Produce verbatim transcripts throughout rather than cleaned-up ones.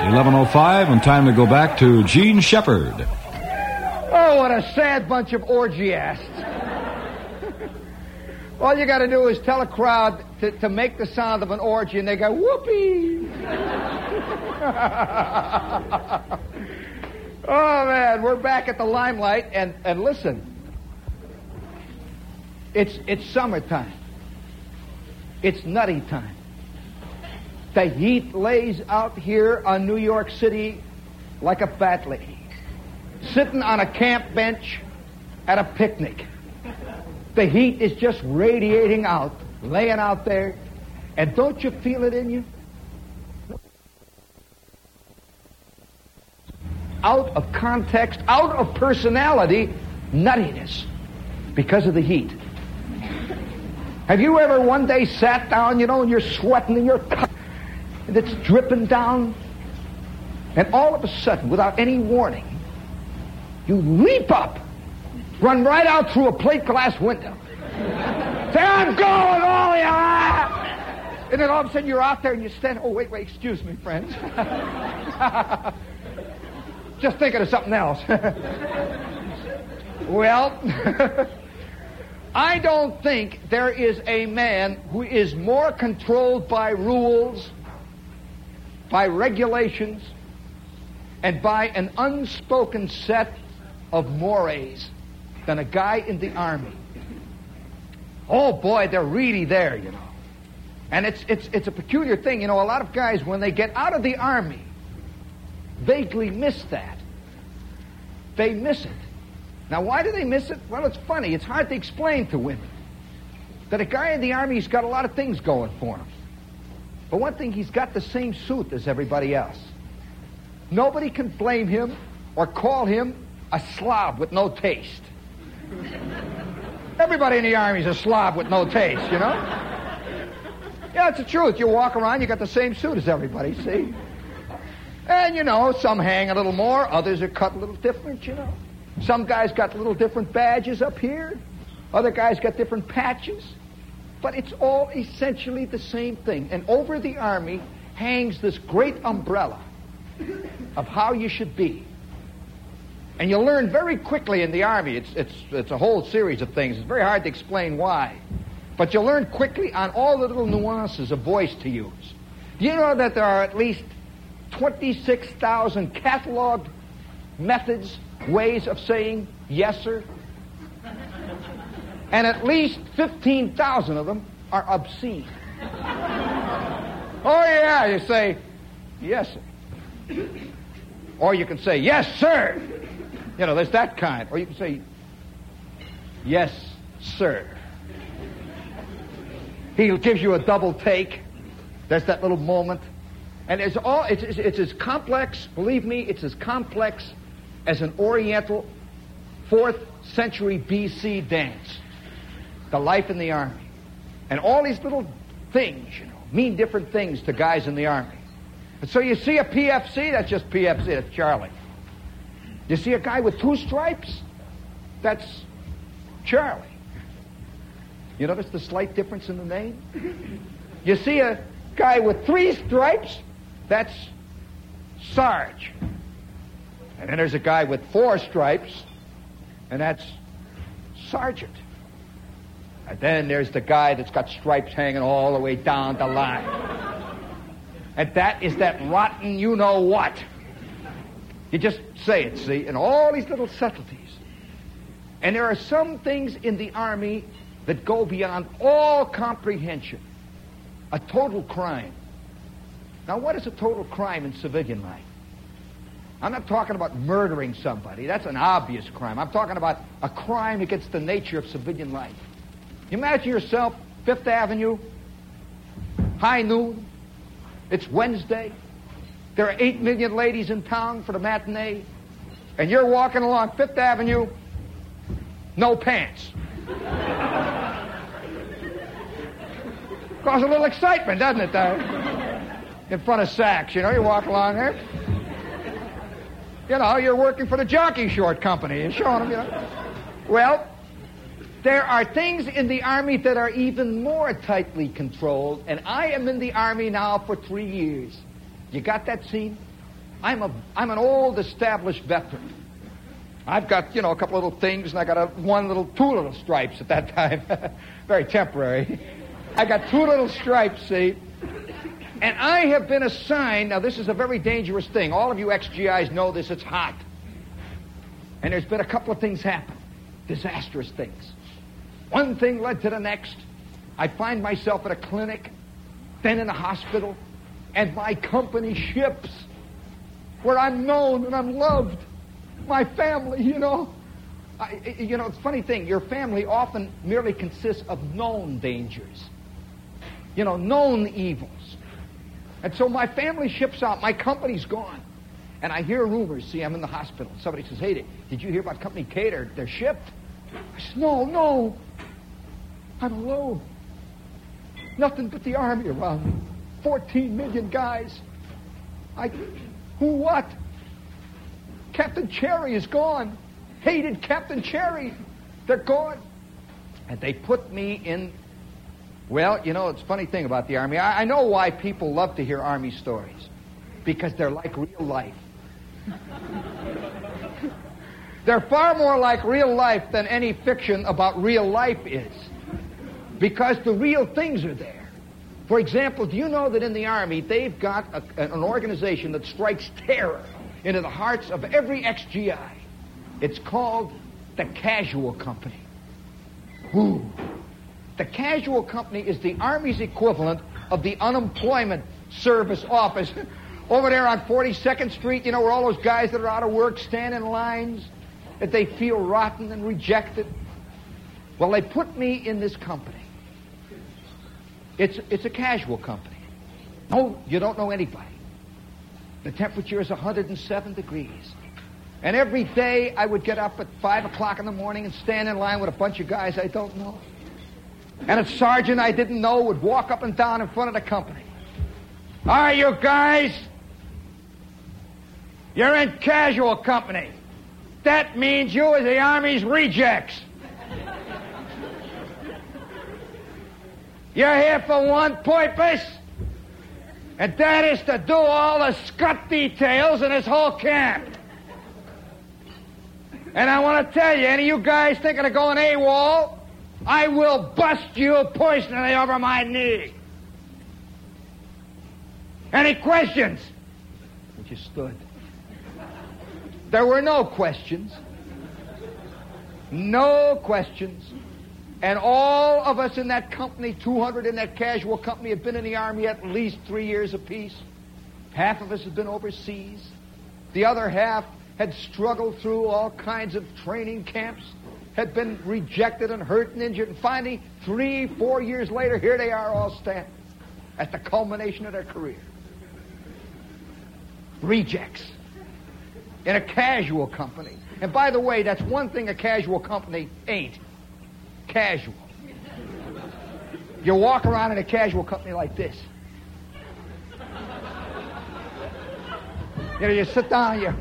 at eleven oh five and time to go back to Jean Shepherd. Oh, what a sad bunch of orgiasts. All you got to do is tell a crowd to, to make the sound of an orgy, and they go, whoopee. Oh, man, we're back at the limelight, and, and listen. It's it's summertime. It's nutty time. The heat lays out here on New York City like a bat lady, sitting on a camp bench at a picnic. The heat is just radiating out, laying out there, and don't you feel it in you? Out of context, out of personality, nuttiness because of the heat. Have you ever one day sat down, you know, and you're sweating and you're cut, and it's dripping down, and all of a sudden, without any warning, you leap up, run right out through a plate glass window. Say, I'm going, all you are! And then all of a sudden, you're out there and you stand, oh, wait, wait, excuse me, friends. Just thinking of something else. Well... I don't think there is a man who is more controlled by rules, by regulations, and by an unspoken set of mores than a guy in the Army. Oh, boy, they're really there, you know. And it's it's it's a peculiar thing. You know, a lot of guys, when they get out of the Army, vaguely miss that. They miss it. Now, why do they miss it? Well, it's funny. It's hard to explain to women that a guy in the Army's got a lot of things going for him. But one thing, he's got the same suit as everybody else. Nobody can blame him or call him a slob with no taste. Everybody in the Army's a slob with no taste, you know? Yeah, it's the truth. You walk around, you got the same suit as everybody, see? And, you know, some hang a little more, others are cut a little different, you know? Some guys got little different badges up here. Other guys got different patches. But it's all essentially the same thing. And over the Army hangs this great umbrella of how you should be. And you learn very quickly in the Army. It's, it's, it's a whole series of things. It's very hard to explain why. But you learn quickly on all the little nuances of voice to use. Do you know that there are at least twenty-six thousand cataloged methods, ways of saying yes, sir? And at least fifteen thousand of them are obscene. Oh, yeah, you say, yes, sir. Or you can say, yes, sir. You know, there's that kind. Or you can say, yes, sir. He gives you a double take. There's that little moment. And it's all, it's, it's, it's as complex, believe me, it's as complex as an Oriental fourth century B C dance, the life in the Army. And all these little things, you know, mean different things to guys in the Army. And so you see a P F C, that's just P F C, that's Charlie. You see a guy with two stripes, that's Charlie. You notice the slight difference in the name? You see a guy with three stripes, that's Sarge. And then there's a guy with four stripes, and that's Sergeant. And then there's the guy that's got stripes hanging all the way down the line. And that is that rotten you-know-what. You just say it, see, and all these little subtleties. And there are some things in the Army that go beyond all comprehension. A total crime. Now, what is a total crime in civilian life? I'm not talking about murdering somebody. That's an obvious crime. I'm talking about a crime against the nature of civilian life. You imagine yourself, Fifth Avenue, high noon. It's Wednesday. There are eight million ladies in town for the matinee. And you're walking along Fifth Avenue, no pants. Causes a little excitement, doesn't it, though? In front of Saks, you know, you walk along there. You know, you're working for the Jockey Short Company. You're showing them, you know. Well, there are things in the Army that are even more tightly controlled, and I am in the Army now for three years. You got that scene? I'm a I'm an old established veteran. I've got, you know, a couple little things, and I got a, one little, two little stripes at that time. Very temporary. I got two little stripes, see. And I have been assigned, now this is a very dangerous thing. All of you ex-G Is know this, it's hot. And there's been a couple of things happen, disastrous things. One thing led to the next. I find myself at a clinic, then in a hospital, and my company ships, where I'm known and I'm loved. My family, you know. I, you know, it's a funny thing. Your family often merely consists of known dangers. You know, known evils. And so my family ships out. My company's gone. And I hear rumors. See, I'm in the hospital. Somebody says, hey, did you hear about Company K? They're, they're shipped. I said, no, no. I'm alone. Nothing but the army around me. fourteen million guys. I, who, what? Captain Cherry is gone. Hated Captain Cherry. They're gone. And they put me in... Well, you know, it's a funny thing about the Army. I, I know why people love to hear Army stories. Because they're like real life. They're far more like real life than any fiction about real life is. Because the real things are there. For example, do you know that in the Army, they've got a, an organization that strikes terror into the hearts of every ex-G I? It's called the Casual Company. Ooh. The Casual Company is the Army's equivalent of the Unemployment Service Office. Over there on forty-second Street, you know, where all those guys that are out of work stand in lines, that they feel rotten and rejected. Well, they put me in this company. It's it's a casual company. No, you don't know anybody. The temperature is one hundred seven degrees. And every day I would get up at five o'clock in the morning and stand in line with a bunch of guys I don't know. And a sergeant I didn't know would walk up and down in front of the company. All right, you guys, you're in casual company. That means you are the Army's rejects. You're here for one purpose, and that is to do all the scut details in this whole camp. And I want to tell you, any of you guys thinking of going AWOL, I will bust you personally over my knee. Any questions? And she stood. There were no questions. No questions. And all of us in that company, two hundred in that casual company, had been in the Army at least three years apiece. Half of us had been overseas. The other half had struggled through all kinds of training camps, had been rejected and hurt and injured. And finally, three, four years later, here they are all standing at the culmination of their career. Rejects. In a casual company. And by the way, that's one thing a casual company ain't. Casual. You walk around in a casual company like this. You know, you sit down, you...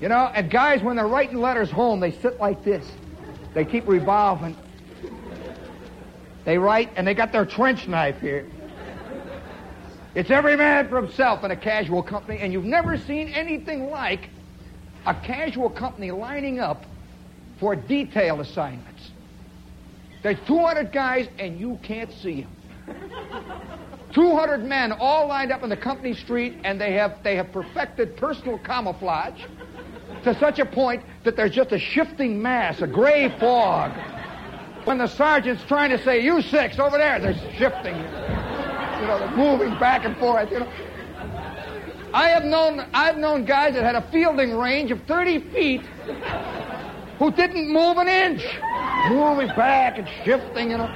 You know, and guys, when they're writing letters home, they sit like this. They keep revolving. They write, and they got their trench knife here. It's every man for himself in a casual company, and you've never seen anything like a casual company lining up for detail assignments. There's two hundred guys, and you can't see them. two hundred men all lined up in the company street, and they have they have perfected personal camouflage to such a point that there's just a shifting mass, a gray fog. When the sergeant's trying to say, you six, over there, they're shifting. You know, they're moving back and forth, you know. I have known, I've known guys that had a fielding range of thirty feet... who didn't move an inch. Moving back and shifting, you know.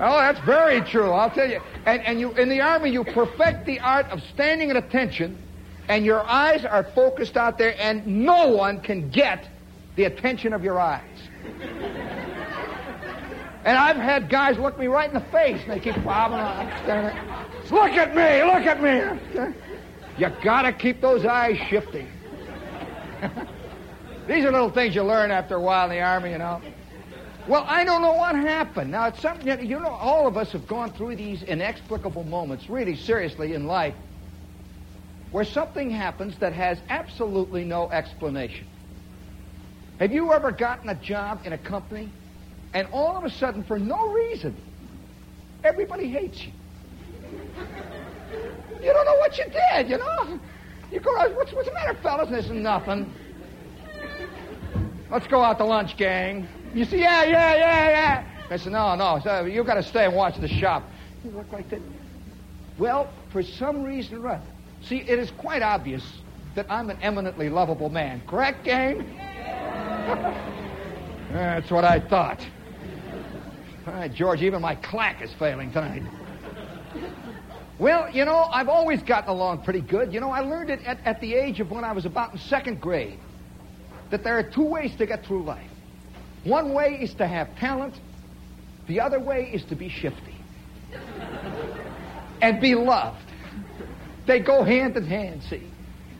Oh, that's very true, I'll tell you. And and you in the Army, you perfect the art of standing at attention, and your eyes are focused out there, and no one can get the attention of your eyes. And I've had guys look me right in the face, and they keep bobbing on, standing there. Look at me, look at me. You gotta keep those eyes shifting. These are little things you learn after a while in the Army, you know. Well, I don't know what happened. Now, it's something, that, you know, all of us have gone through these inexplicable moments, really seriously, in life, where something happens that has absolutely no explanation. Have you ever gotten a job in a company, and all of a sudden, for no reason, everybody hates you? You don't know what you did, you know? You go out, what's, what's the matter, fellas? And this is nothing. Let's go out to lunch, gang. You see, yeah, yeah, yeah, yeah. I said, no, no, so you've got to stay and watch the shop. You look like that. Well, for some reason or other. See, it is quite obvious that I'm an eminently lovable man. Correct, gang? That's what I thought. All right, George, even my clack is failing tonight. Well, you know, I've always gotten along pretty good. You know, I learned it at, at the age of when I was about in second grade, that there are two ways to get through life. One way is to have talent. The other way is to be shifty and be loved. They go hand in hand, see.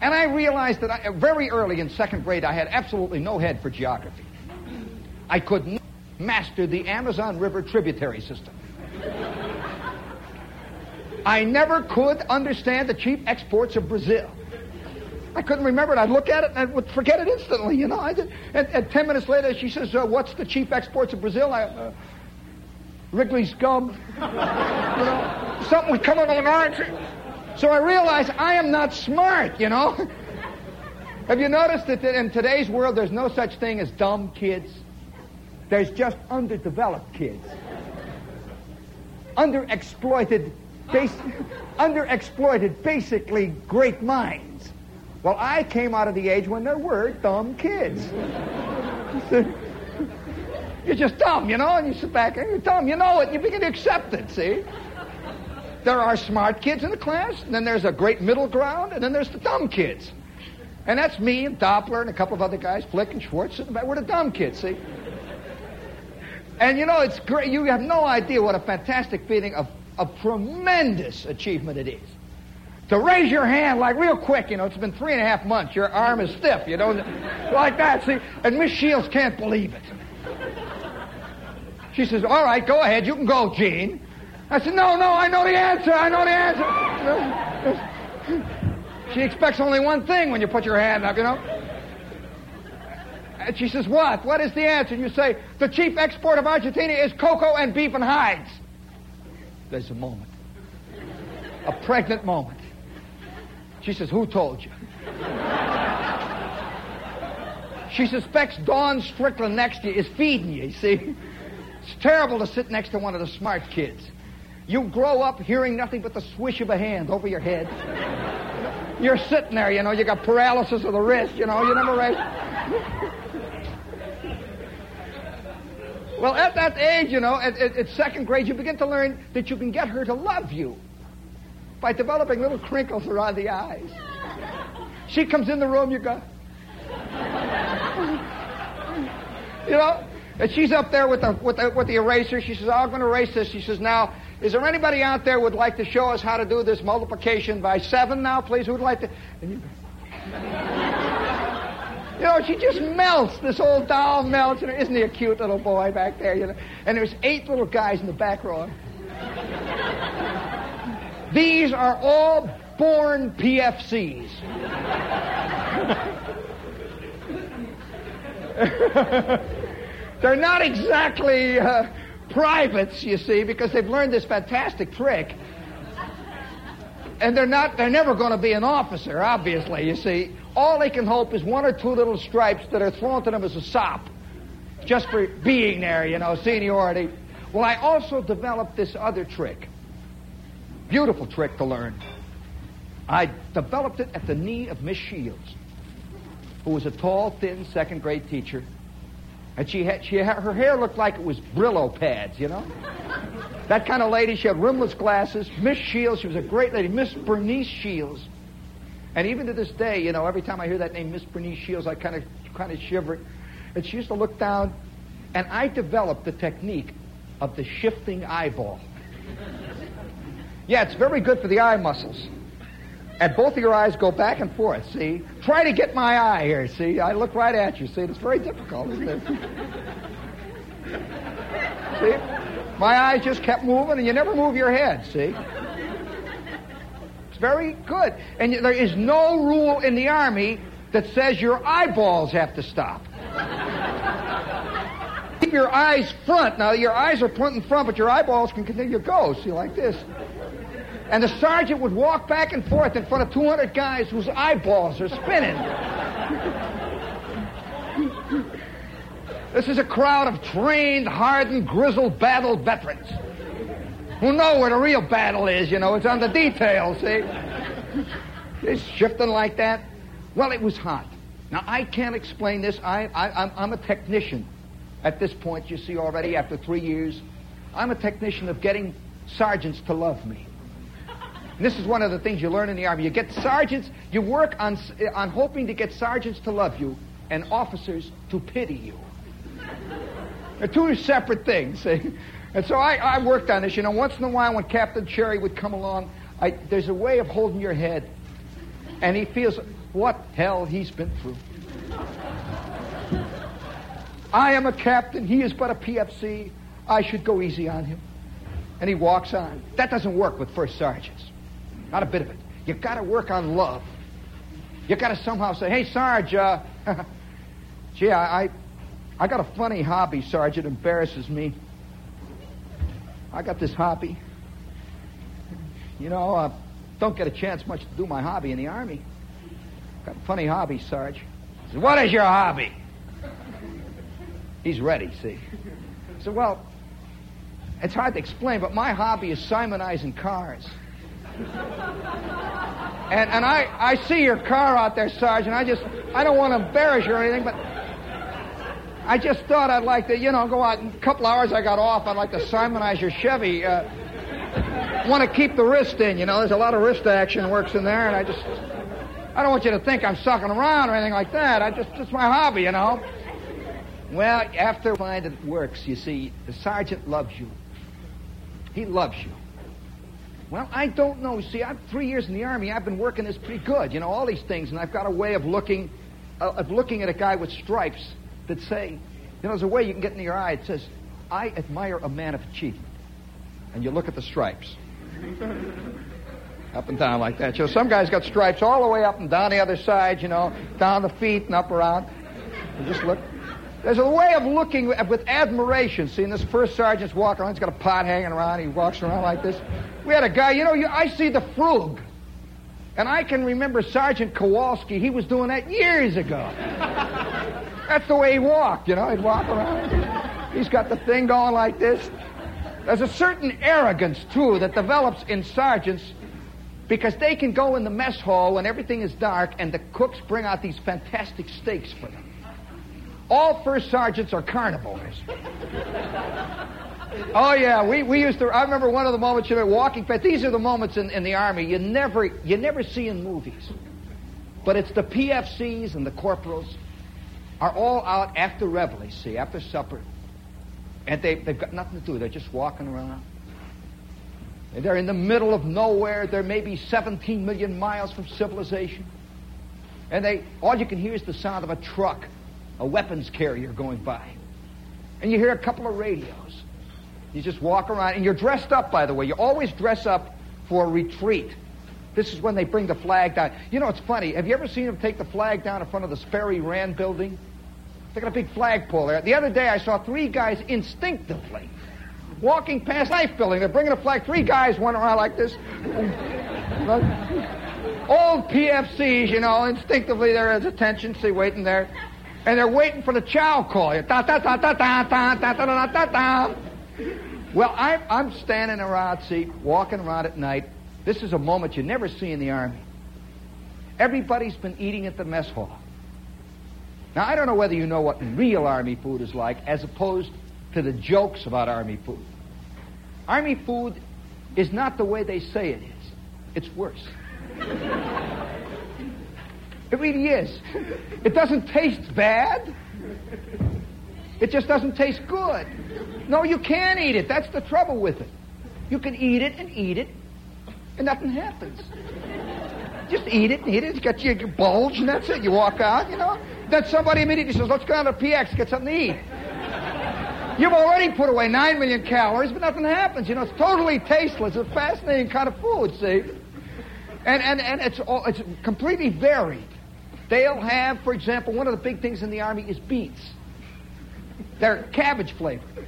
And I realized that I, very early in second grade, I had absolutely no head for geography. I could not master the Amazon River tributary system. I never could understand the cheap exports of Brazil. I couldn't remember it. I'd look at it and I would forget it instantly, you know. I did. And, and ten minutes later, she says, uh, what's the cheap exports of Brazil? I, uh, Wrigley's gum. You know, something would come on an orange. So I realized I am not smart, you know. Have you noticed that in today's world, there's no such thing as dumb kids? There's just underdeveloped kids. Underexploited, bas- underexploited, basically great minds. Well, I came out of the age when there were dumb kids. You're just dumb, you know, and you sit back and you're dumb, you know it, and you begin to accept it, see? There are smart kids in the class, and then there's a great middle ground, and then there's the dumb kids. And that's me and Doppler and a couple of other guys, Flick and Schwartz, sitting back. We're the dumb kids, see? And, you know, it's great. You have no idea what a fantastic feeling of, of tremendous achievement it is. To raise your hand, like, real quick, you know, it's been three and a half months. Your arm is stiff, you know, like that, see? And Miss Shields can't believe it. She says, all right, go ahead, you can go, Gene. I said, no, no, I know the answer, I know the answer. She expects only one thing when you put your hand up, you know. And she says, what? What is the answer? And you say, the chief export of Argentina is cocoa and beef and hides. There's a moment. A pregnant moment. She says, who told you? She suspects Dawn Strickland next to you is feeding you, you see. It's terrible to sit next to one of the smart kids. You grow up hearing nothing but the swish of a hand over your head. You're sitting there, you know, you got paralysis of the wrist, you know, you never raise. Well, at that age, you know, at, at, at second grade, you begin to learn that you can get her to love you by developing little crinkles around the eyes. She comes in the room, you go... You know, and she's up there with the, with the, with the eraser. She says, oh, I'm going to erase this. She says, now, is there anybody out there who would like to show us how to do this multiplication by seven now, please? Who would like to... And you, you know, she just melts. This old doll melts. And isn't he a cute little boy back there? You know? And there's eight little guys in the back row. These are all born P F Cs. They're not exactly uh, privates, you see, because they've learned this fantastic trick. And they're not, they're never going to be an officer, obviously, you see. All they can hope is one or two little stripes that are thrown to them as a sop, just for being there, you know, seniority. Well, I also developed this other trick. Beautiful trick to learn. I developed it at the knee of Miss Shields, who was a tall, thin second grade teacher, and she had she had, her hair looked like it was Brillo pads, you know, that kind of lady. She had rimless glasses. Miss Shields, she was a great lady, Miss Bernice Shields, and even to this day, you know, every time I hear that name, Miss Bernice Shields, I kind of kind of shiver. And she used to look down, and I developed the technique of the shifting eyeball. Yeah, it's very good for the eye muscles. And both of your eyes go back and forth, see? Try to get my eye here, see? I look right at you, see? It's very difficult, isn't it? See? My eyes just kept moving, and you never move your head, see? It's very good. And there is no rule in the Army that says your eyeballs have to stop. Keep your eyes front. Now, your eyes are front and front, but your eyeballs can continue to go, see, like this. And the sergeant would walk back and forth in front of two hundred guys whose eyeballs are spinning. This is a crowd of trained, hardened, grizzled battle veterans who know where the real battle is, you know. It's on the details, see? It's shifting like that. Well, it was hot. Now, I can't explain this. I, I, I'm, I'm a technician at this point, you see, already after three years. I'm a technician of getting sergeants to love me. And this is one of the things you learn in the Army. You get sergeants, you work on, on hoping to get sergeants to love you and officers to pity you. They're two separate things, see? And so I, I worked on this. You know, once in a while when Captain Cherry would come along, I, there's a way of holding your head, and he feels what hell he's been through. I am a captain. He is but a P F C. I should go easy on him. And he walks on. That doesn't work with first sergeants. Not a bit of it. You've got to work on love. You've got to somehow say, hey, Sarge, uh, gee, I... I I got a funny hobby, Sarge. It embarrasses me. I got this hobby. You know, I uh, don't get a chance much to do my hobby in the Army. Got a funny hobby, Sarge. I said, what is your hobby? He's ready, see. I said, well, it's hard to explain, but my hobby is Simonizing cars. and and I, I see your car out there, Sarge, and I just, I don't want to embarrass you or anything, but I just thought I'd like to, you know, go out in a couple hours I got off. I'd like to Simonize your Chevy. Uh, want to keep the wrist in, you know. There's a lot of wrist action works in there, and I just, I don't want you to think I'm sucking around or anything like that. I just, it's my hobby, you know. Well, after find it works, you see, the sergeant loves you. He loves you. Well, I don't know. See, I'm three years in the Army. I've been working this pretty good, you know, all these things, and I've got a way of looking, uh, of looking at a guy with stripes. That say, you know, there's a way you can get into your eye. It says, I admire a man of achievement. And you look at the stripes. Up and down like that. You know, some guys got stripes all the way up and down the other side, you know, down the feet and up around. And just look. There's a way of looking with admiration. Seeing this first sergeant's walking around. He's got a pot hanging around. He walks around like this. We had a guy, you know, you, I see the frug. And I can remember Sergeant Kowalski. He was doing that years ago. That's the way he walked, you know. He'd walk around. He's got the thing going like this. There's a certain arrogance, too, that develops in sergeants because they can go in the mess hall when everything is dark and the cooks bring out these fantastic steaks for them. All first sergeants are carnivores. Oh, yeah, we, we used to... I remember one of the moments, you know, walking... But these are the moments in, in the Army you never you never see in movies. But it's the P F Cs and the corporals are all out after reveille, see, after supper. And they, they've got nothing to do. They're just walking around. And they're in the middle of nowhere. They're maybe seventeen million miles from civilization. And they all you can hear is the sound of a truck, a weapons carrier going by. And you hear a couple of radios. You just walk around, and you're dressed up, by the way. You always dress up for a retreat. This is when they bring the flag down. You know, it's funny. Have you ever seen them take the flag down in front of the Sperry Rand building? They got a big flagpole there. The other day, I saw three guys instinctively walking past Life Building. They're bringing a flag. Three guys went around like this. Old P F Cs, you know, instinctively there is attention. See, waiting there. And they're waiting for the chow call. Well, I, I'm standing around, see, walking around at night. This is a moment you never see in the Army. Everybody's been eating at the mess hall. Now, I don't know whether you know what real Army food is like as opposed to the jokes about Army food. Army food is not the way they say it is. It's worse. It really is. It doesn't taste bad. It just doesn't taste good. No, you can't eat it. That's the trouble with it. You can eat it and eat it. And nothing happens. Just eat it and eat it. You got your, your bulge, and that's it. You walk out, you know. Then somebody immediately says, let's go down to P X, get something to eat. You've already put away nine million calories, but nothing happens. You know, it's totally tasteless. It's a fascinating kind of food, see? And and, and it's all, it's completely varied. They'll have, for example, one of the big things in the Army is beets. They're cabbage flavored.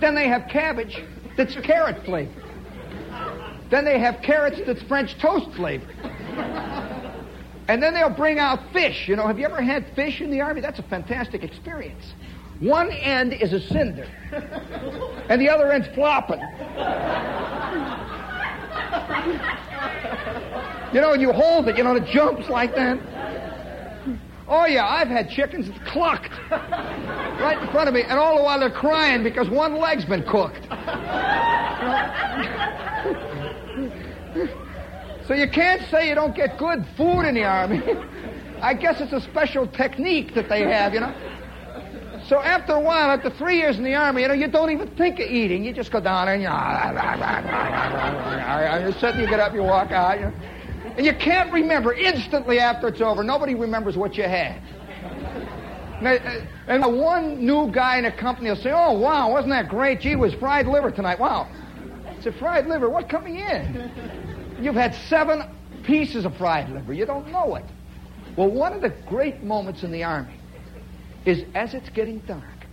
Then they have cabbage that's carrot flavored. Then they have carrots that's French toast flavored. And then they'll bring out fish. You know, have you ever had fish in the Army? That's a fantastic experience. One end is a cinder, and the other end's flopping. You know, and you hold it, you know, and it jumps like that. Oh, yeah, I've had chickens that's clucked right in front of me, and all the while they're crying because one leg's been cooked. So you can't say you don't get good food in the Army. I guess it's a special technique that they have, you know. So after a while, after three years in the Army, you know, you don't even think of eating. You just go down there and you know, you're sitting, you get up, you walk out. You know. And you can't remember instantly after it's over. Nobody remembers what you had. And one new guy in a company will say, oh, wow, wasn't that great? Gee, it was fried liver tonight. Wow. I said, fried liver? What coming in? You've had seven pieces of fried liver. You don't know it. Well, one of the great moments in the Army is as it's getting dark,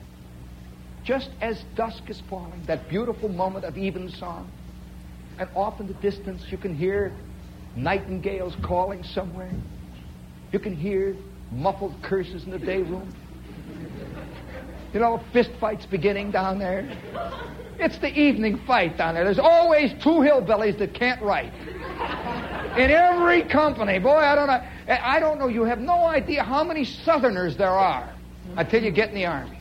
just as dusk is falling, that beautiful moment of evensong, and off in the distance you can hear nightingales calling somewhere. You can hear muffled curses in the day room. You know, fist fights beginning down there. It's the evening fight down there. There's always two hillbillies that can't write. In every company. Boy, I don't know. I don't know. You have no idea how many Southerners there are. Until you get in the Army.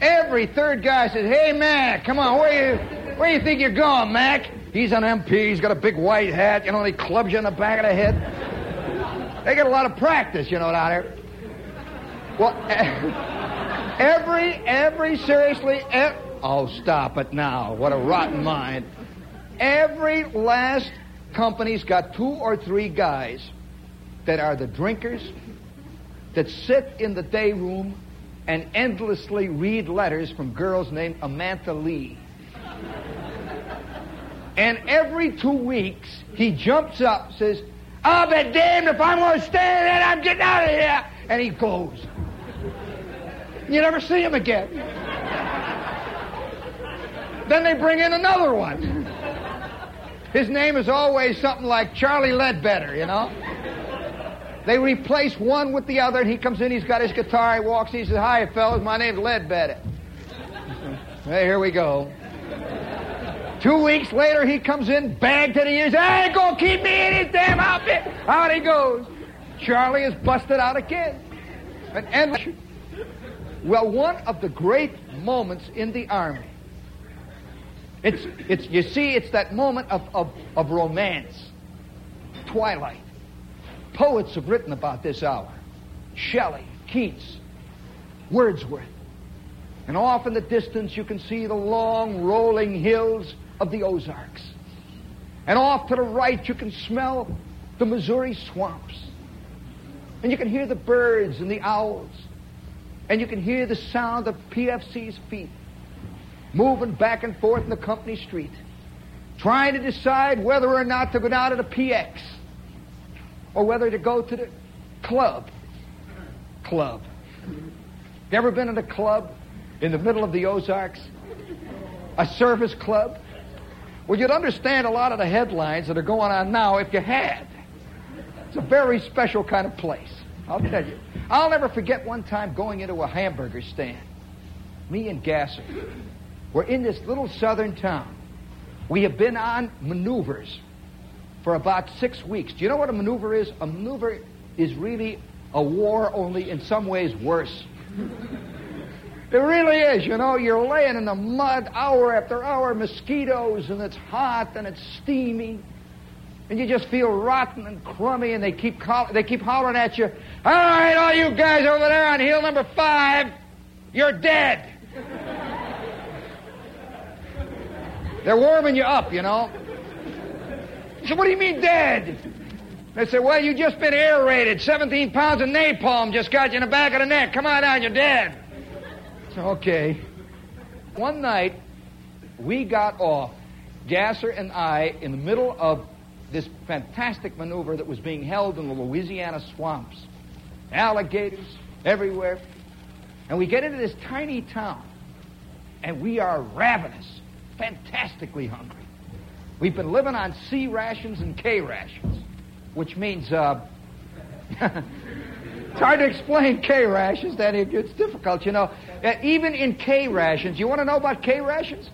Every third guy says, hey, Mac, come on, where you, where you think you're going, Mac? He's an M P, he's got a big white hat, you know, and he clubs you in the back of the head. They get a lot of practice, you know, down there. Well, every, every, seriously, ev- oh, stop it now, what a rotten mind. Every last company's got two or three guys that are the drinkers, that sit in the day room and endlessly read letters from girls named Amantha Lee. And every two weeks, he jumps up, says, I'll be damned if I'm going to stand there, I'm getting out of here. And he goes. You never see him again. Then they bring in another one. His name is always something like Charlie Ledbetter, you know. They replace one with the other, and he comes in, he's got his guitar, he walks, he says, hi, fellas, my name's Ledbetter. Hey, here we go. Two weeks later, he comes in, bagged to the ears, I ain't gonna keep me in his damn outfit. Out he goes. Charlie is busted out again. And, and, well, one of the great moments in the Army, it's, it's you see, it's that moment of, of, of romance, twilight. Poets have written about this hour. Shelley, Keats, Wordsworth. And off in the distance you can see the long rolling hills of the Ozarks. And off to the right you can smell the Missouri swamps. And you can hear the birds and the owls. And you can hear the sound of P F C's feet moving back and forth in the company street, trying to decide whether or not to go down to the P X. Or whether to go to the club. Club. You ever been in a club in the middle of the Ozarks? A service club? Well, you'd understand a lot of the headlines that are going on now if you had. It's a very special kind of place, I'll tell you. I'll never forget one time going into a hamburger stand. Me and Gasser were in this little southern town. We have been on maneuvers for about six weeks. Do you know what a maneuver is? A maneuver is really a war, only in some ways worse. It really is, you know. You're laying in the mud hour after hour, mosquitoes, and it's hot and it's steamy. And you just feel rotten and crummy, and they keep coll- they keep hollering at you, all right, all you guys over there on hill number five, you're dead. They're warming you up, you know. So what do you mean dead? They said, well, you just been air raided. seventeen pounds of napalm just got you in the back of the neck. Come on down, you're dead. Okay. One night, we got off, Gasser and I, in the middle of this fantastic maneuver that was being held in the Louisiana swamps. Alligators everywhere. And we get into this tiny town, and we are ravenous, fantastically hungry. We've been living on C rations and K rations, which means, uh, it's hard to explain K rations. That it, it's difficult, you know. Uh, even in K rations, you want to know about K rations?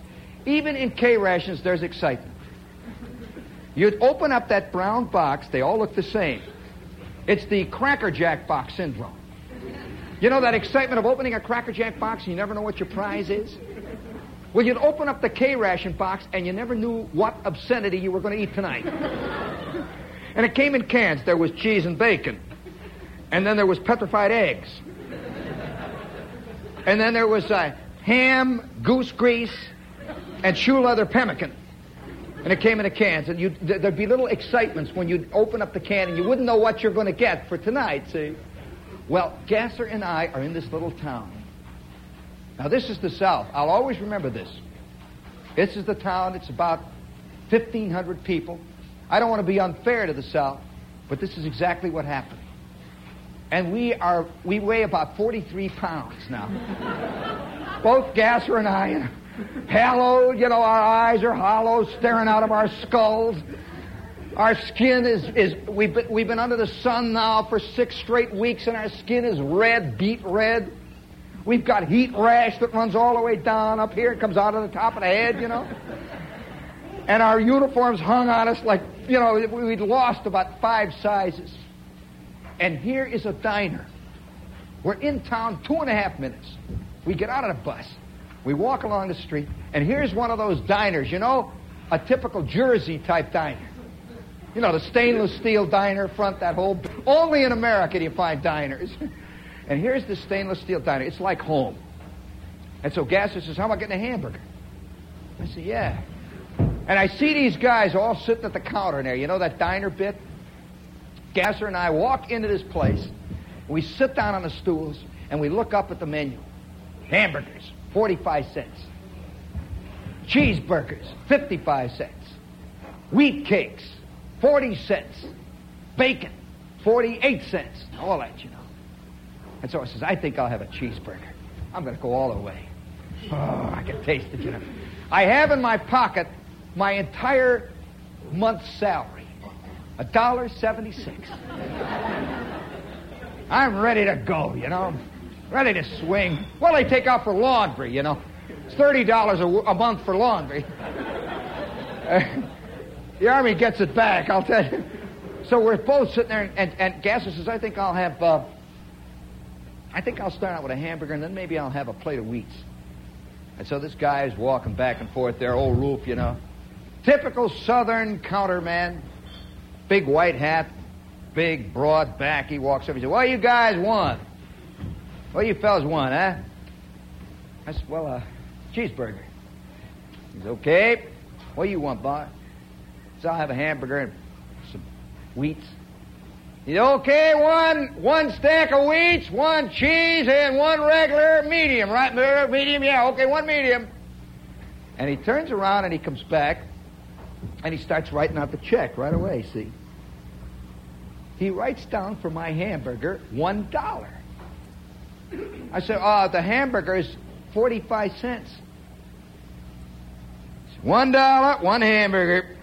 Even in K rations, there's excitement. You'd open up that brown box, they all look the same. It's the Cracker Jack box syndrome. You know that excitement of opening a Cracker Jack box and you never know what your prize is? Well, you'd open up the K-ration box and you never knew what obscenity you were going to eat tonight. And it came in cans. There was cheese and bacon. And then there was petrified eggs. And then there was uh, ham, goose grease, and shoe leather pemmican. And it came in the cans, and you'd, there'd be little excitements when you'd open up the can, and you wouldn't know what you're going to get for tonight, see? Well, Gasser and I are in this little town. Now, this is the South. I'll always remember this. This is the town. It's about fifteen hundred people. I don't want to be unfair to the South, but this is exactly what happened. And we are, we weigh about forty-three pounds now. Both Gasser and I... Hello, you know, our eyes are hollow, staring out of our skulls. Our skin is, is we've, been, we've been under the sun now for six straight weeks, and our skin is red, beet red. We've got heat rash that runs all the way down up here and comes out of the top of the head, you know. And our uniforms hung on us like, you know, we'd lost about five sizes. And here is a diner. We're in town two and a half minutes. We get out of the bus. We walk along the street, and here's one of those diners, you know, a typical Jersey-type diner. You know, the stainless steel diner front, that whole... Only in America do you find diners. And here's the stainless steel diner. It's like home. And so Gasser says, how about getting a hamburger? I say, yeah. And I see these guys all sitting at the counter in there. You know that diner bit? Gasser and I walk into this place. We sit down on the stools, and we look up at the menu. Hamburgers. forty-five cents. Cheeseburgers, fifty-five cents. Wheat cakes, forty cents. Bacon, forty-eight cents. All that, you know. And so I says, I think I'll have a cheeseburger. I'm going to go all the way. Oh, I can taste it, you know. I have in my pocket my entire month's salary, a dollar seventy-six. I'm ready to go, you know. Ready to swing. Well, they take out for laundry, you know. It's thirty dollars a, w- a month for laundry. Uh, the Army gets it back, I'll tell you. So we're both sitting there, and, and Gasser says, I think I'll have, uh, I think I'll start out with a hamburger, and then maybe I'll have a plate of wheats. And so this guy is walking back and forth there, old roof, you know. Typical Southern counterman. Big white hat, big broad back. He walks up, he says, well, you guys won. Well, you fellas won, huh? I said, well, uh, cheeseburger. He said, okay. What do you want, boss? I said, I'll have a hamburger and some wheats. He said, okay, one one stack of wheats, one cheese, and one regular medium, right? Medium, yeah, okay, one medium. And he turns around and he comes back and he starts writing out the check right away, see? He writes down for my hamburger one dollar. I said, oh, the hamburger is forty-five cents. One dollar, one hamburger.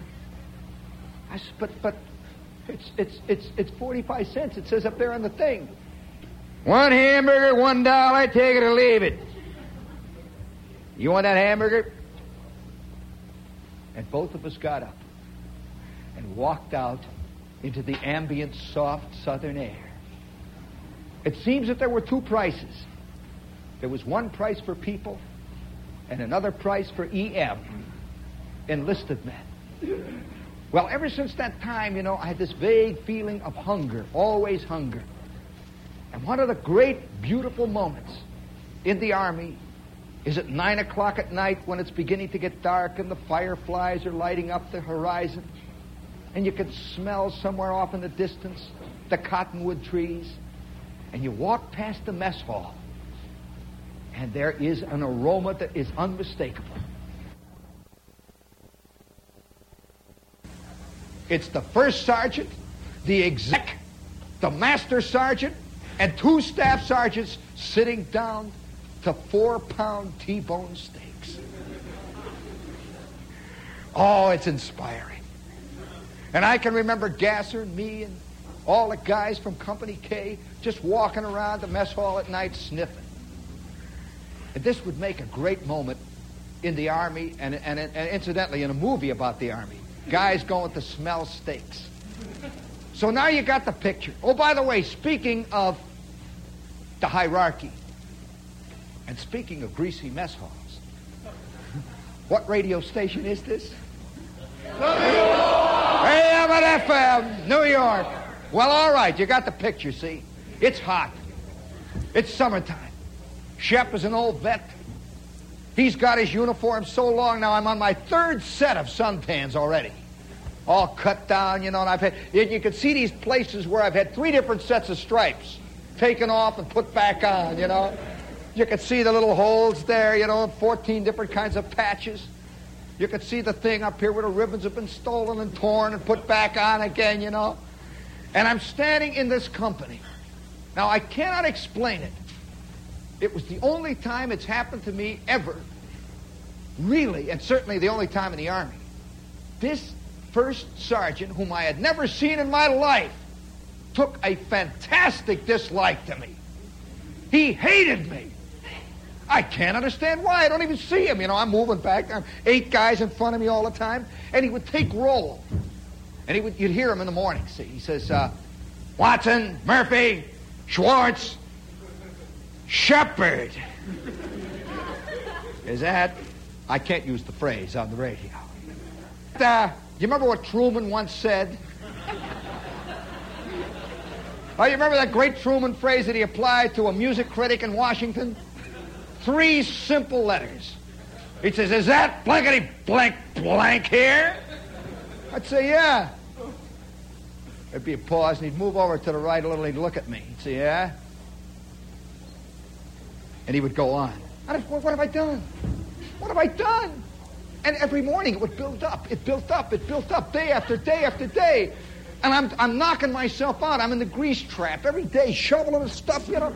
I said, but, but it's, it's, it's, it's forty-five cents. It says up there on the thing. One hamburger, one dollar, take it or leave it. You want that hamburger? And both of us got up and walked out into the ambient, soft southern air. It seems that there were two prices. There was one price for people and another price for E M, enlisted men. Well, ever since that time, you know, I had this vague feeling of hunger, always hunger. And one of the great, beautiful moments in the Army is at nine o'clock at night when it's beginning to get dark and the fireflies are lighting up the horizon. And you can smell somewhere off in the distance the cottonwood trees. And you walk past the mess hall. And there is an aroma that is unmistakable. It's the first sergeant, the exec, the master sergeant, and two staff sergeants sitting down to four-pound T-bone steaks. Oh, it's inspiring. And I can remember Gasser and me and all the guys from Company K just walking around the mess hall at night sniffing. And this would make a great moment in the Army and, and, and incidentally in a movie about the Army. Guys going to smell steaks. So now you got the picture. Oh, by the way, speaking of the hierarchy and speaking of greasy mess halls, what radio station is this? A M and F M, New York. Well, all right, you got the picture, see? It's hot. It's summertime. Shep is an old vet. He's got his uniform so long now, I'm on my third set of suntans already. All cut down, you know, and I've had... You can see these places where I've had three different sets of stripes taken off and put back on, you know. You can see the little holes there, you know, fourteen different kinds of patches. You can see the thing up here where the ribbons have been stolen and torn and put back on again, you know. And I'm standing in this company. Now, I cannot explain it. It was the only time it's happened to me ever, really, and certainly the only time in the Army. This first sergeant, whom I had never seen in my life, took a fantastic dislike to me. He hated me. I can't understand why. I don't even see him. You know, I'm moving back. I'm eight guys in front of me all the time. And he would take roll. And he would, you'd hear him in the morning, see. He says, uh, Watson, Murphy, Schwartz, Shepherd. Is that? I can't use the phrase on the radio. Do uh, you remember what Truman once said? Oh, you remember that great Truman phrase that he applied to a music critic in Washington? Three simple letters. He says, is that blankety blank blank here? I'd say, yeah. There'd be a pause, and he'd move over to the right a little, and he'd look at me. He'd say, yeah? And he would go on. What have I done? What have I done? And every morning it would build up. It built up. It built up day after day after day. And I'm I'm knocking myself out. I'm in the grease trap every day, shoveling and stuff, you know.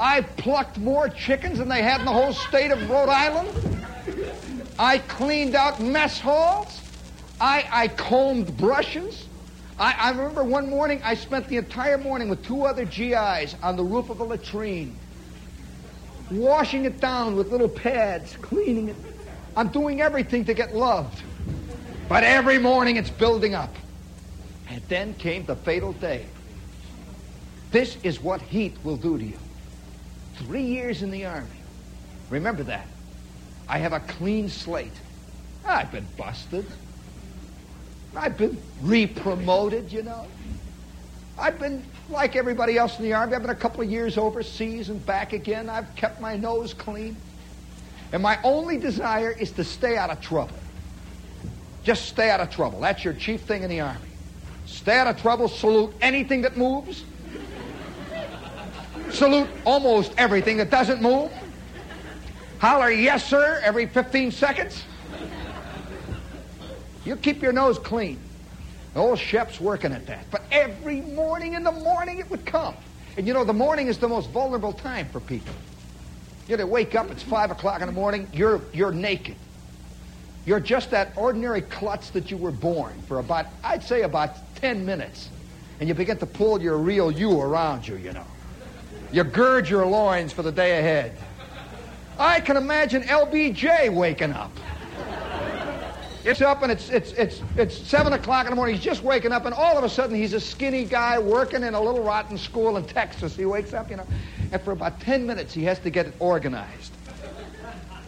I plucked more chickens than they had in the whole state of Rhode Island. I cleaned out mess halls. I, I combed brushes. I, I remember one morning I spent the entire morning with two other G Is on the roof of a latrine, washing it down with little pads, cleaning it. I'm doing everything to get loved. But every morning it's building up. And then came the fatal day. This is what heat will do to you. Three years in the Army. Remember that. I have a clean slate. I've been busted. I've been re-promoted, you know. I've been, like everybody else in the Army, I've been a couple of years overseas and back again. I've kept my nose clean. And my only desire is to stay out of trouble. Just stay out of trouble. That's your chief thing in the Army. Stay out of trouble, salute anything that moves. Salute almost everything that doesn't move. Holler, yes, sir, every fifteen seconds. You keep your nose clean. The old Shep's working at that. But every morning in the morning it would come. And, you know, the morning is the most vulnerable time for people. You know, they wake up, it's five o'clock in the morning, you're, you're naked. You're just that ordinary klutz that you were born for about, I'd say about ten minutes. And you begin to pull your real you around you, you know. You gird your loins for the day ahead. I can imagine L B J waking up. It's up and it's it's it's it's seven o'clock in the morning. He's just waking up, and all of a sudden he's a skinny guy working in a little rotten school in Texas. He wakes up, you know, and for about ten minutes he has to get it organized.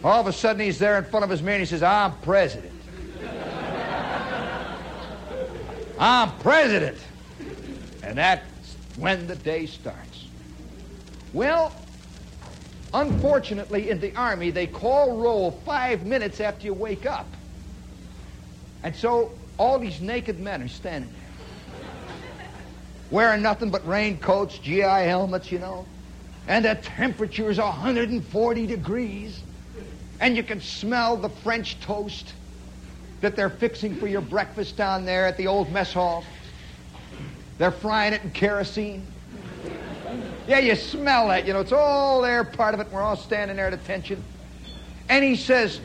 All of a sudden he's there in front of his mirror and he says, "I'm president. I'm president," and that's when the day starts. Well, unfortunately, in the Army, they call roll five minutes after you wake up. And so all these naked men are standing there, wearing nothing but raincoats, G I helmets, you know. and the temperature is one hundred forty degrees, and you can smell the French toast that they're fixing for your breakfast down there at the old mess hall. They're frying it in kerosene. Yeah, you smell that. You know, it's all there, part of it. We're all standing there at attention. And he says,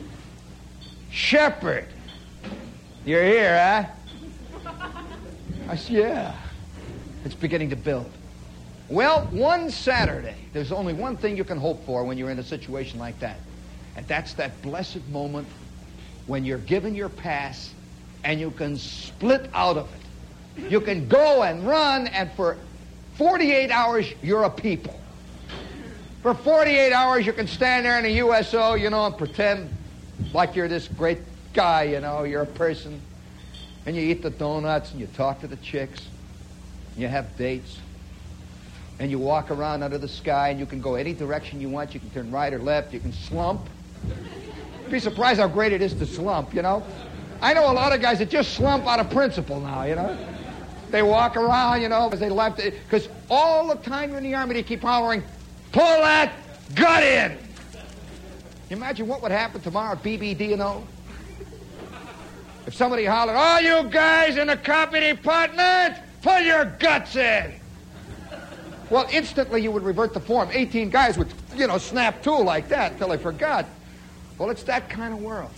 Shepherd, you're here, huh? I said, yeah. It's beginning to build. Well, one Saturday, there's only one thing you can hope for when you're in a situation like that. And that's that blessed moment when you're given your pass and you can split out of it. You can go and run, and for forty-eight hours, you're a people. For forty-eight hours, you can stand there in a U S O, you know, and pretend like you're this great guy, you know, you're a person. And you eat the donuts, and you talk to the chicks, and you have dates, and you walk around under the sky, and you can go any direction you want. You can turn right or left. You can slump. You'd be surprised how great it is to slump, you know. I know a lot of guys that just slump out of principle now, you know. They walk around, you know, because they left it. Because all the time you're in the Army, they keep hollering, pull that gut in. Imagine what would happen tomorrow at B B D and O. If somebody hollered, all you guys in the copy department, pull your guts in. Well, instantly you would revert to form. eighteen guys would, you know, snap to like that until they forgot. Well, it's that kind of world.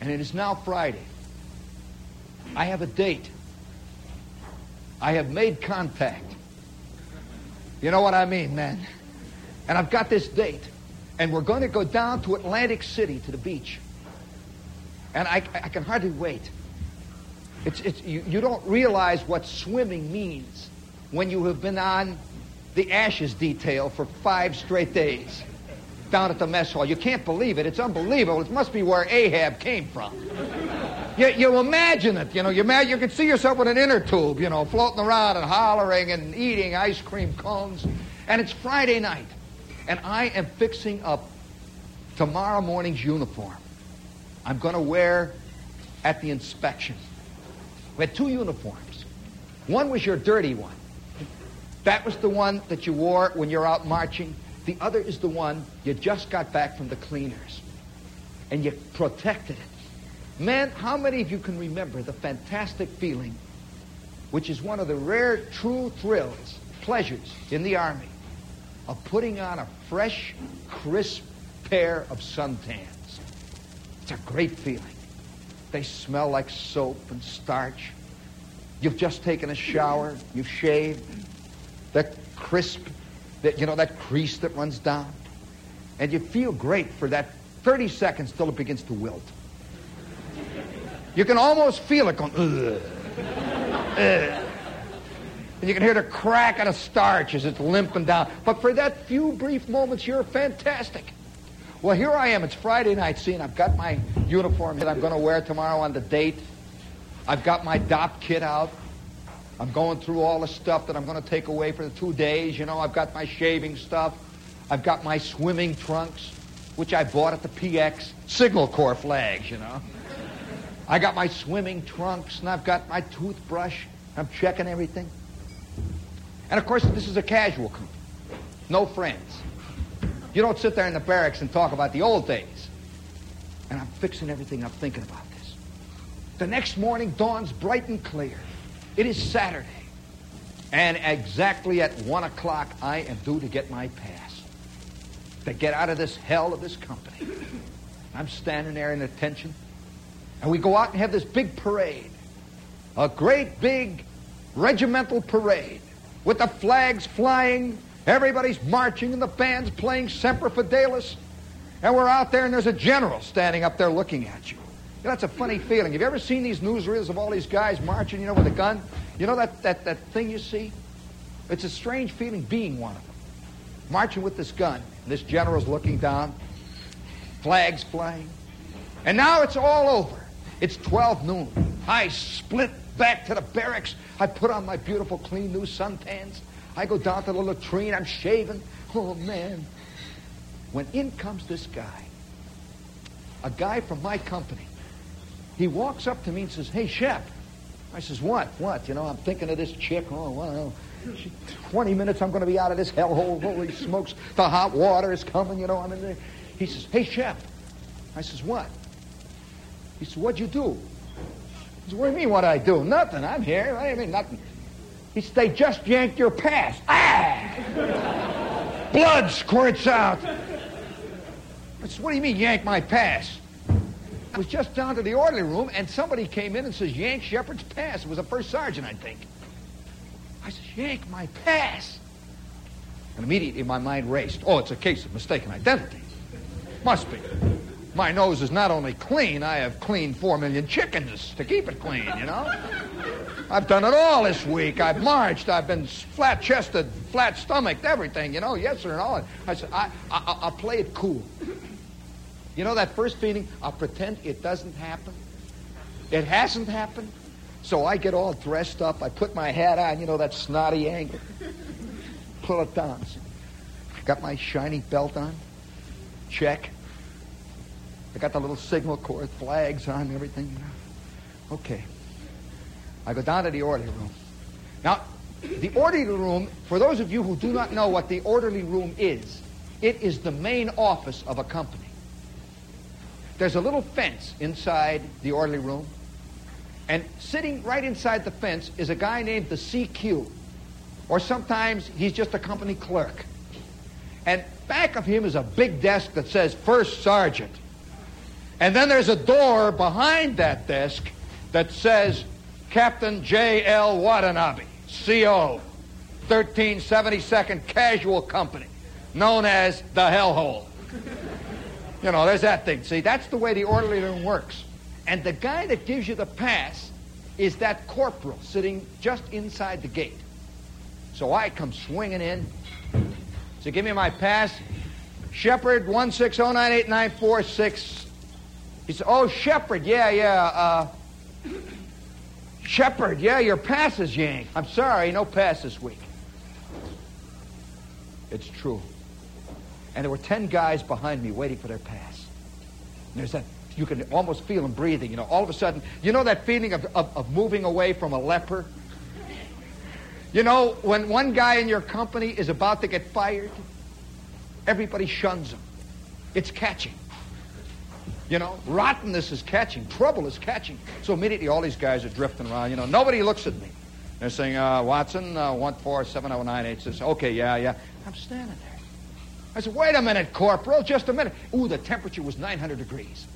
And it is now Friday. I have a date. I have made contact. You know what I mean, man. And I've got this date. And we're going to go down to Atlantic City to the beach. And I, I can hardly wait. It's, it's, you, you don't realize what swimming means when you have been on the ashes detail for five straight days down at the mess hall. You can't believe it. It's unbelievable. It must be where Ahab came from. You, you imagine it. You know, you, you can see yourself with an inner tube, you know, floating around and hollering and eating ice cream cones. And it's Friday night. And I am fixing up tomorrow morning's uniform. I'm going to wear at the inspection. We had two uniforms. One was your dirty one. That was the one that you wore when you're out marching. The other is the one you just got back from the cleaners. And you protected it. Man, how many of you can remember the fantastic feeling, which is one of the rare true thrills, pleasures in the Army, of putting on a fresh, crisp pair of suntans? It's a great feeling. They smell like soap and starch. You've just taken a shower. You've shaved. That crisp, that, you know, that crease that runs down. And you feel great for that thirty seconds till it begins to wilt. You can almost feel it going, ugh, ugh. And you can hear the crack of the starch as it's limping down. But for that few brief moments, you're fantastic. Well, here I am. It's Friday night, see, and I've got my uniform that I'm going to wear tomorrow on the date. I've got my dop kit out. I'm going through all the stuff that I'm going to take away for the two days. You know, I've got my shaving stuff. I've got my swimming trunks, which I bought at the P X. Signal Corps flags, you know. I got my swimming trunks, and I've got my toothbrush. I'm checking everything. And, of course, this is a casual company. No friends. You don't sit there in the barracks and talk about the old days. And I'm fixing everything up thinking about this. The next morning dawns bright and clear. It is Saturday, and exactly at one o'clock, I am due to get my pass, to get out of this hell of this company. I'm standing there in attention, and we go out and have this big parade, a great big regimental parade with the flags flying, everybody's marching, and the band's playing Semper Fidelis, and we're out there, and there's a general standing up there looking at you. You know, that's a funny feeling. Have you ever seen these newsreels of all these guys marching, you know, with a gun? You know that, that, that thing you see? It's a strange feeling being one of them. Marching with this gun. And this general's looking down. Flags flying. And now it's all over. It's twelve noon. I split back to the barracks. I put on my beautiful, clean, new suntans. I go down to the latrine. I'm shaving. Oh, man. When in comes this guy. A guy from my company. He walks up to me and says, hey, Shep. I says, what? What? You know, I'm thinking of this chick. Oh, well, twenty minutes, I'm going to be out of this hellhole. Holy smokes, the hot water is coming, you know. I'm in there. He says, hey, Shep. I says, what? He says, what'd you do? He says, what do you mean what I do? Nothing. I'm here. I mean nothing. He says, they just yanked your pass. Ah! Blood squirts out. I says, what do you mean yank my pass? I was just down to the orderly room, and somebody came in and says, yank Shepherd's pass. It was a first sergeant, I think. I says, yank my pass. And immediately my mind raced. Oh, it's a case of mistaken identity. Must be. My nose is not only clean, I have cleaned four million chickens to keep it clean, you know? I've done it all this week. I've marched. I've been flat-chested, flat-stomached, everything, you know? Yes, sir, and all. I said, I, I, I'll play it cool. You know that first feeling, I'll pretend it doesn't happen. It hasn't happened. So I get all dressed up. I put my hat on, you know, that snotty angle. Pull it down. I got my shiny belt on. Check. I got the little signal cord, flags on, everything, you know. Okay. I go down to the orderly room. Now, the orderly room, for those of you who do not know what the orderly room is, it is the main office of a company. There's a little fence inside the orderly room, and sitting right inside the fence is a guy named the C Q, or sometimes he's just a company clerk. And back of him is a big desk that says First Sergeant. And then there's a door behind that desk that says Captain J L Watanabe, C O, thirteen seventy-second Casual Company, known as the Hellhole. You know, there's that thing. See, that's the way the orderly room works. And the guy that gives you the pass is that corporal sitting just inside the gate. So I come swinging in. So give me my pass. Shepherd, one six zero nine eight nine four six. He said, oh, Shepherd, yeah, yeah. Uh, Shepherd, yeah, your pass is yanked. I'm sorry, no pass this week. It's true. And there were ten guys behind me waiting for their pass. And there's that, you can almost feel them breathing, you know, all of a sudden. You know that feeling of, of, of moving away from a leper? You know, when one guy in your company is about to get fired, everybody shuns him. It's catching. You know, rottenness is catching. Trouble is catching. So immediately all these guys are drifting around, you know. Nobody looks at me. They're saying, uh, Watson, uh, one four seven zero nine eight six. Okay, yeah, yeah. I'm standing there. I said, wait a minute, Corporal, just a minute. Ooh, the temperature was nine hundred degrees.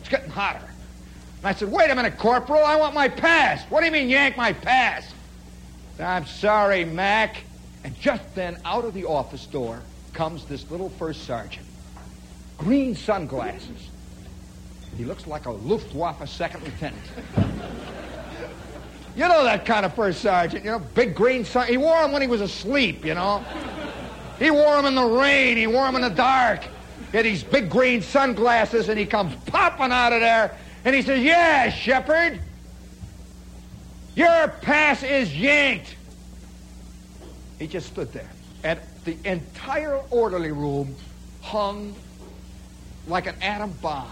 It's getting hotter. And I said, wait a minute, Corporal, I want my pass. What do you mean yank my pass? I'm sorry, Mac. And just then, out of the office door comes this little first sergeant. Green sunglasses. He looks like a Luftwaffe second lieutenant. You know that kind of first sergeant, you know, big green sun. He wore them when he was asleep, you know. He wore them in the rain. He wore them in the dark. He had these big green sunglasses, and he comes popping out of there, and he says, yeah, Shepherd, your pass is yanked. He just stood there, and the entire orderly room hung like an atom bomb.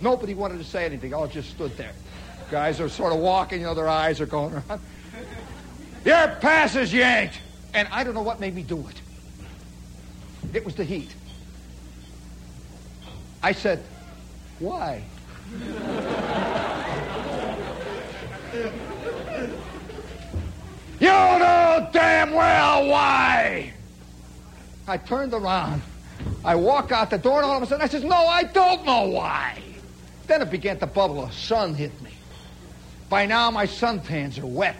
Nobody wanted to say anything. All just stood there. Guys are sort of walking, you know, their eyes are going around. Your pass is yanked. And I don't know what made me do it. It was the heat. I said, why? You know damn well why! I turned around. I walk out the door, and all of a sudden I says, no, I don't know why. Then it began to bubble. The sun hit me. By now my suntans are wet.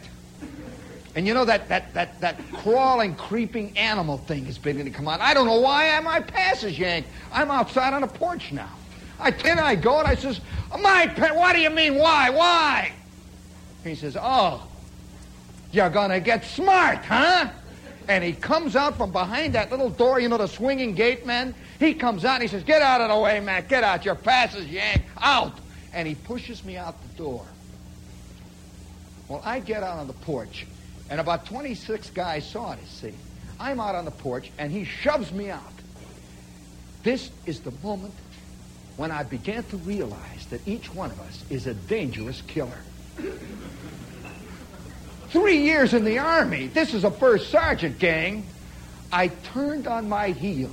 And you know that, that, that, that crawling, creeping animal thing is beginning to come out. I don't know why my pass is yanked. I'm outside on a porch now. I, then I go and I says, my pass, what do you mean, why, why? He says, oh, you're going to get smart, huh? And he comes out from behind that little door, you know, the swinging gate man. He comes out and he says, get out of the way, Mac, get out. Your pass is yanked, out. And he pushes me out the door. Well, I get out on the porch. And about twenty-six guys saw this scene. I'm out on the porch, and he shoves me out. This is the moment when I began to realize that each one of us is a dangerous killer. Three years in the Army. This is a first sergeant, gang. I turned on my heel.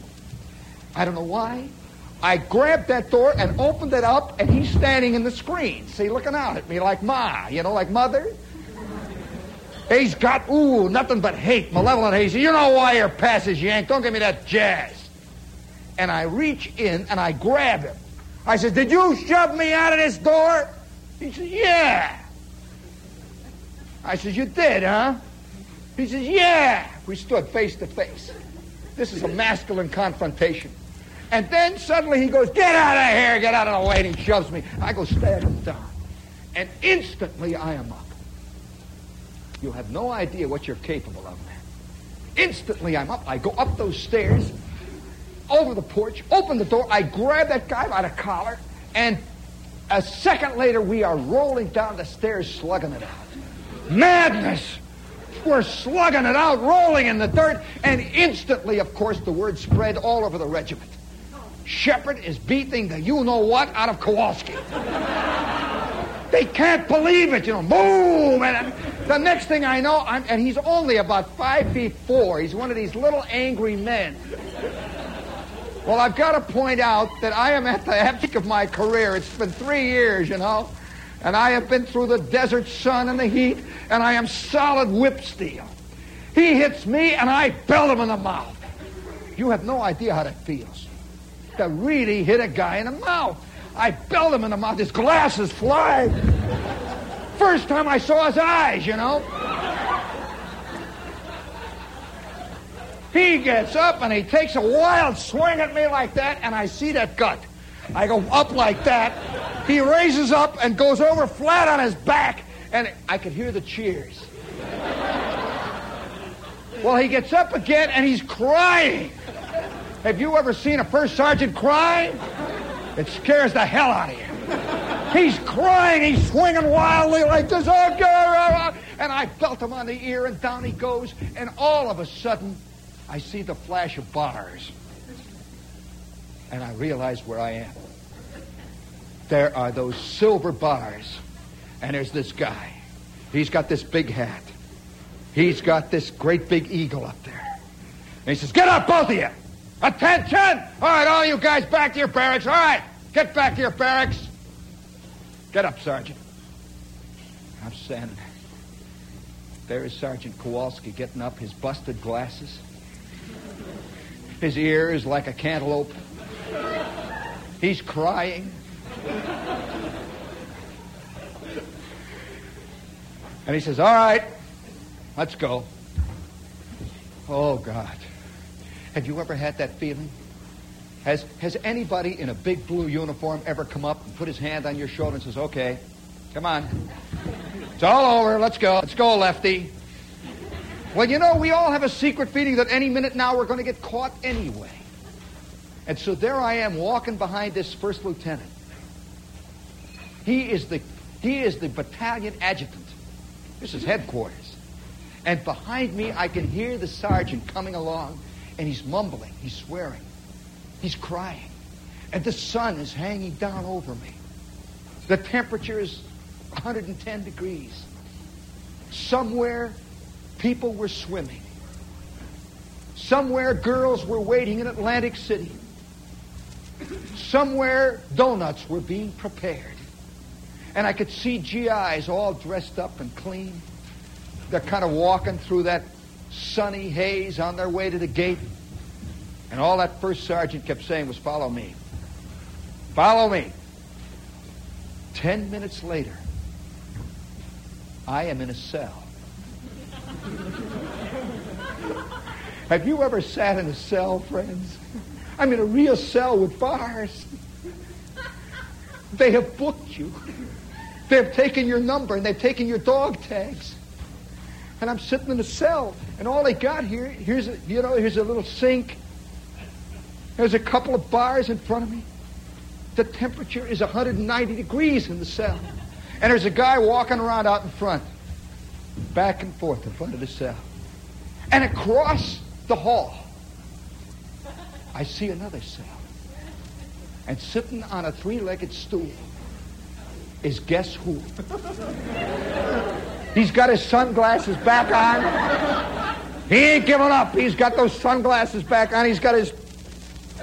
I don't know why. I grabbed that door and opened it up, and he's standing in the screen. See, looking out at me like ma, you know, like mother. He's got, ooh, nothing but hate, malevolent hate. You know why your pass is yanked. Don't give me that jazz. And I reach in, and I grab him. I said, did you shove me out of this door? He said, yeah. I said, you did, huh? He says, yeah. We stood face to face. This is a masculine confrontation. And then suddenly he goes, get out of here, get out of the way, and he shoves me. I go stand him down. And instantly I am up. You have no idea what you're capable of, man. Instantly I'm up. I go up those stairs, over the porch, open the door. I grab that guy by the collar. And a second later, we are rolling down the stairs, slugging it out. Madness! We're slugging it out, rolling in the dirt, and instantly, of course, the word spread all over the regiment. Shepherd is beating the you-know-what out of Kowalski. They can't believe it, you know, boom! And the next thing I know, I'm, and he's only about five feet four. He's one of these little angry men. Well, I've got to point out that I am at the peak of my career. It's been three years, you know. And I have been through the desert sun and the heat, and I am solid whip steel. He hits me, and I belt him in the mouth. You have no idea how that feels, to really hit a guy in the mouth. I belt him in the mouth. His glasses fly. First time I saw his eyes, you know. He gets up, and he takes a wild swing at me like that, and I see that gut. I go up like that. He raises up and goes over flat on his back. And I could hear the cheers. Well, he gets up again, and he's crying. Have you ever seen a first sergeant cry? It scares the hell out of you. He's crying. He's swinging wildly like this. And I belt him on the ear, and down he goes. And all of a sudden, I see the flash of bars. And I realize where I am. There are those silver bars. And there's this guy. He's got this big hat. He's got this great big eagle up there. And he says, get up, both of you. Attention. All right, all you guys back to your barracks. All right, get back to your barracks. Get up, Sergeant. I'm standing there. There is Sergeant Kowalski getting up, his busted glasses. His ear is like a cantaloupe. He's crying. And he says, all right, let's go. Oh, God. Have you ever had that feeling? Has has anybody in a big blue uniform ever come up and put his hand on your shoulder and says, okay, come on. It's all over. Let's go. Let's go, Lefty. Well, you know, we all have a secret feeling that any minute now we're going to get caught anyway. And so there I am walking behind this first lieutenant. He is the he is the battalion adjutant. This is headquarters. And behind me, I can hear the sergeant coming along, and he's mumbling, he's swearing, he's crying. And the sun is hanging down over me. The temperature is one hundred ten degrees. Somewhere, people were swimming. Somewhere, girls were waiting in Atlantic City. Somewhere, donuts were being prepared. And I could see G Is all dressed up and clean. They're kind of walking through that sunny haze on their way to the gate. And all that first sergeant kept saying was, follow me. Follow me. Ten minutes later, I am in a cell. Have you ever sat in a cell, friends? I mean, a real cell with bars. They have booked you. They have taken your number, and they've taken your dog tags. And I'm sitting in a cell, and all they got here, here's a, you know, here's a little sink. There's a couple of bars in front of me. The temperature is one hundred ninety degrees in the cell. And there's a guy walking around out in front, back and forth in front of the cell. And across the hall, I see another cell. And sitting on a three-legged stool is guess who? He's got his sunglasses back on. He ain't giving up. He's got those sunglasses back on. He's got his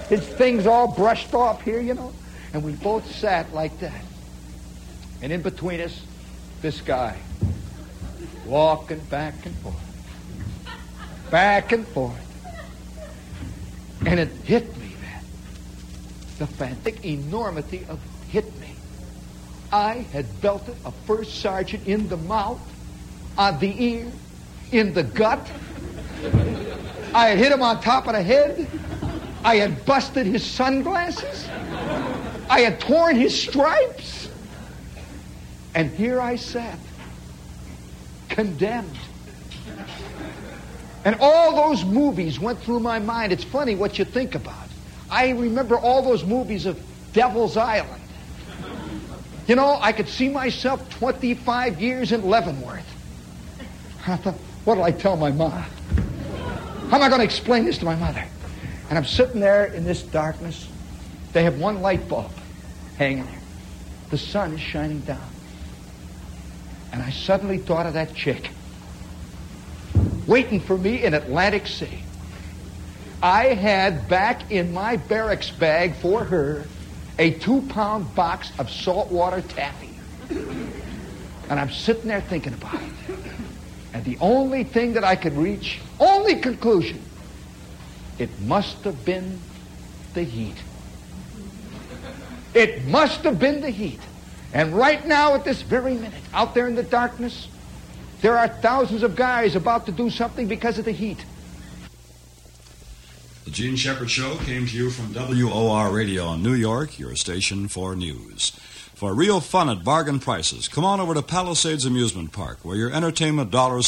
his things all brushed off here, you know. And we both sat like that. And in between us, this guy, walking back and forth, back and forth. And it hit me, man. The frantic enormity of it hit me. I had belted a first sergeant in the mouth, on the ear, in the gut. I had hit him on top of the head. I had busted his sunglasses. I had torn his stripes. And here I sat, condemned. And all those movies went through my mind. It's funny what you think about. I remember all those movies of Devil's Island. You know, I could see myself twenty-five years in Leavenworth. I thought, what'll I tell my mom? How am I going to explain this to my mother? And I'm sitting there in this darkness. They have one light bulb hanging there. The sun is shining down. And I suddenly thought of that chick waiting for me in Atlantic City. I had back in my barracks bag for her a two-pound box of saltwater taffy. And I'm sitting there thinking about it. And the only thing that I could reach, only conclusion, it must have been the heat. It must have been the heat. And right now, at this very minute, out there in the darkness, there are thousands of guys about to do something because of the heat. The Jean Shepherd Show came to you from W O R Radio in New York, your station for news. For real fun at bargain prices, come on over to Palisades Amusement Park, where your entertainment dollars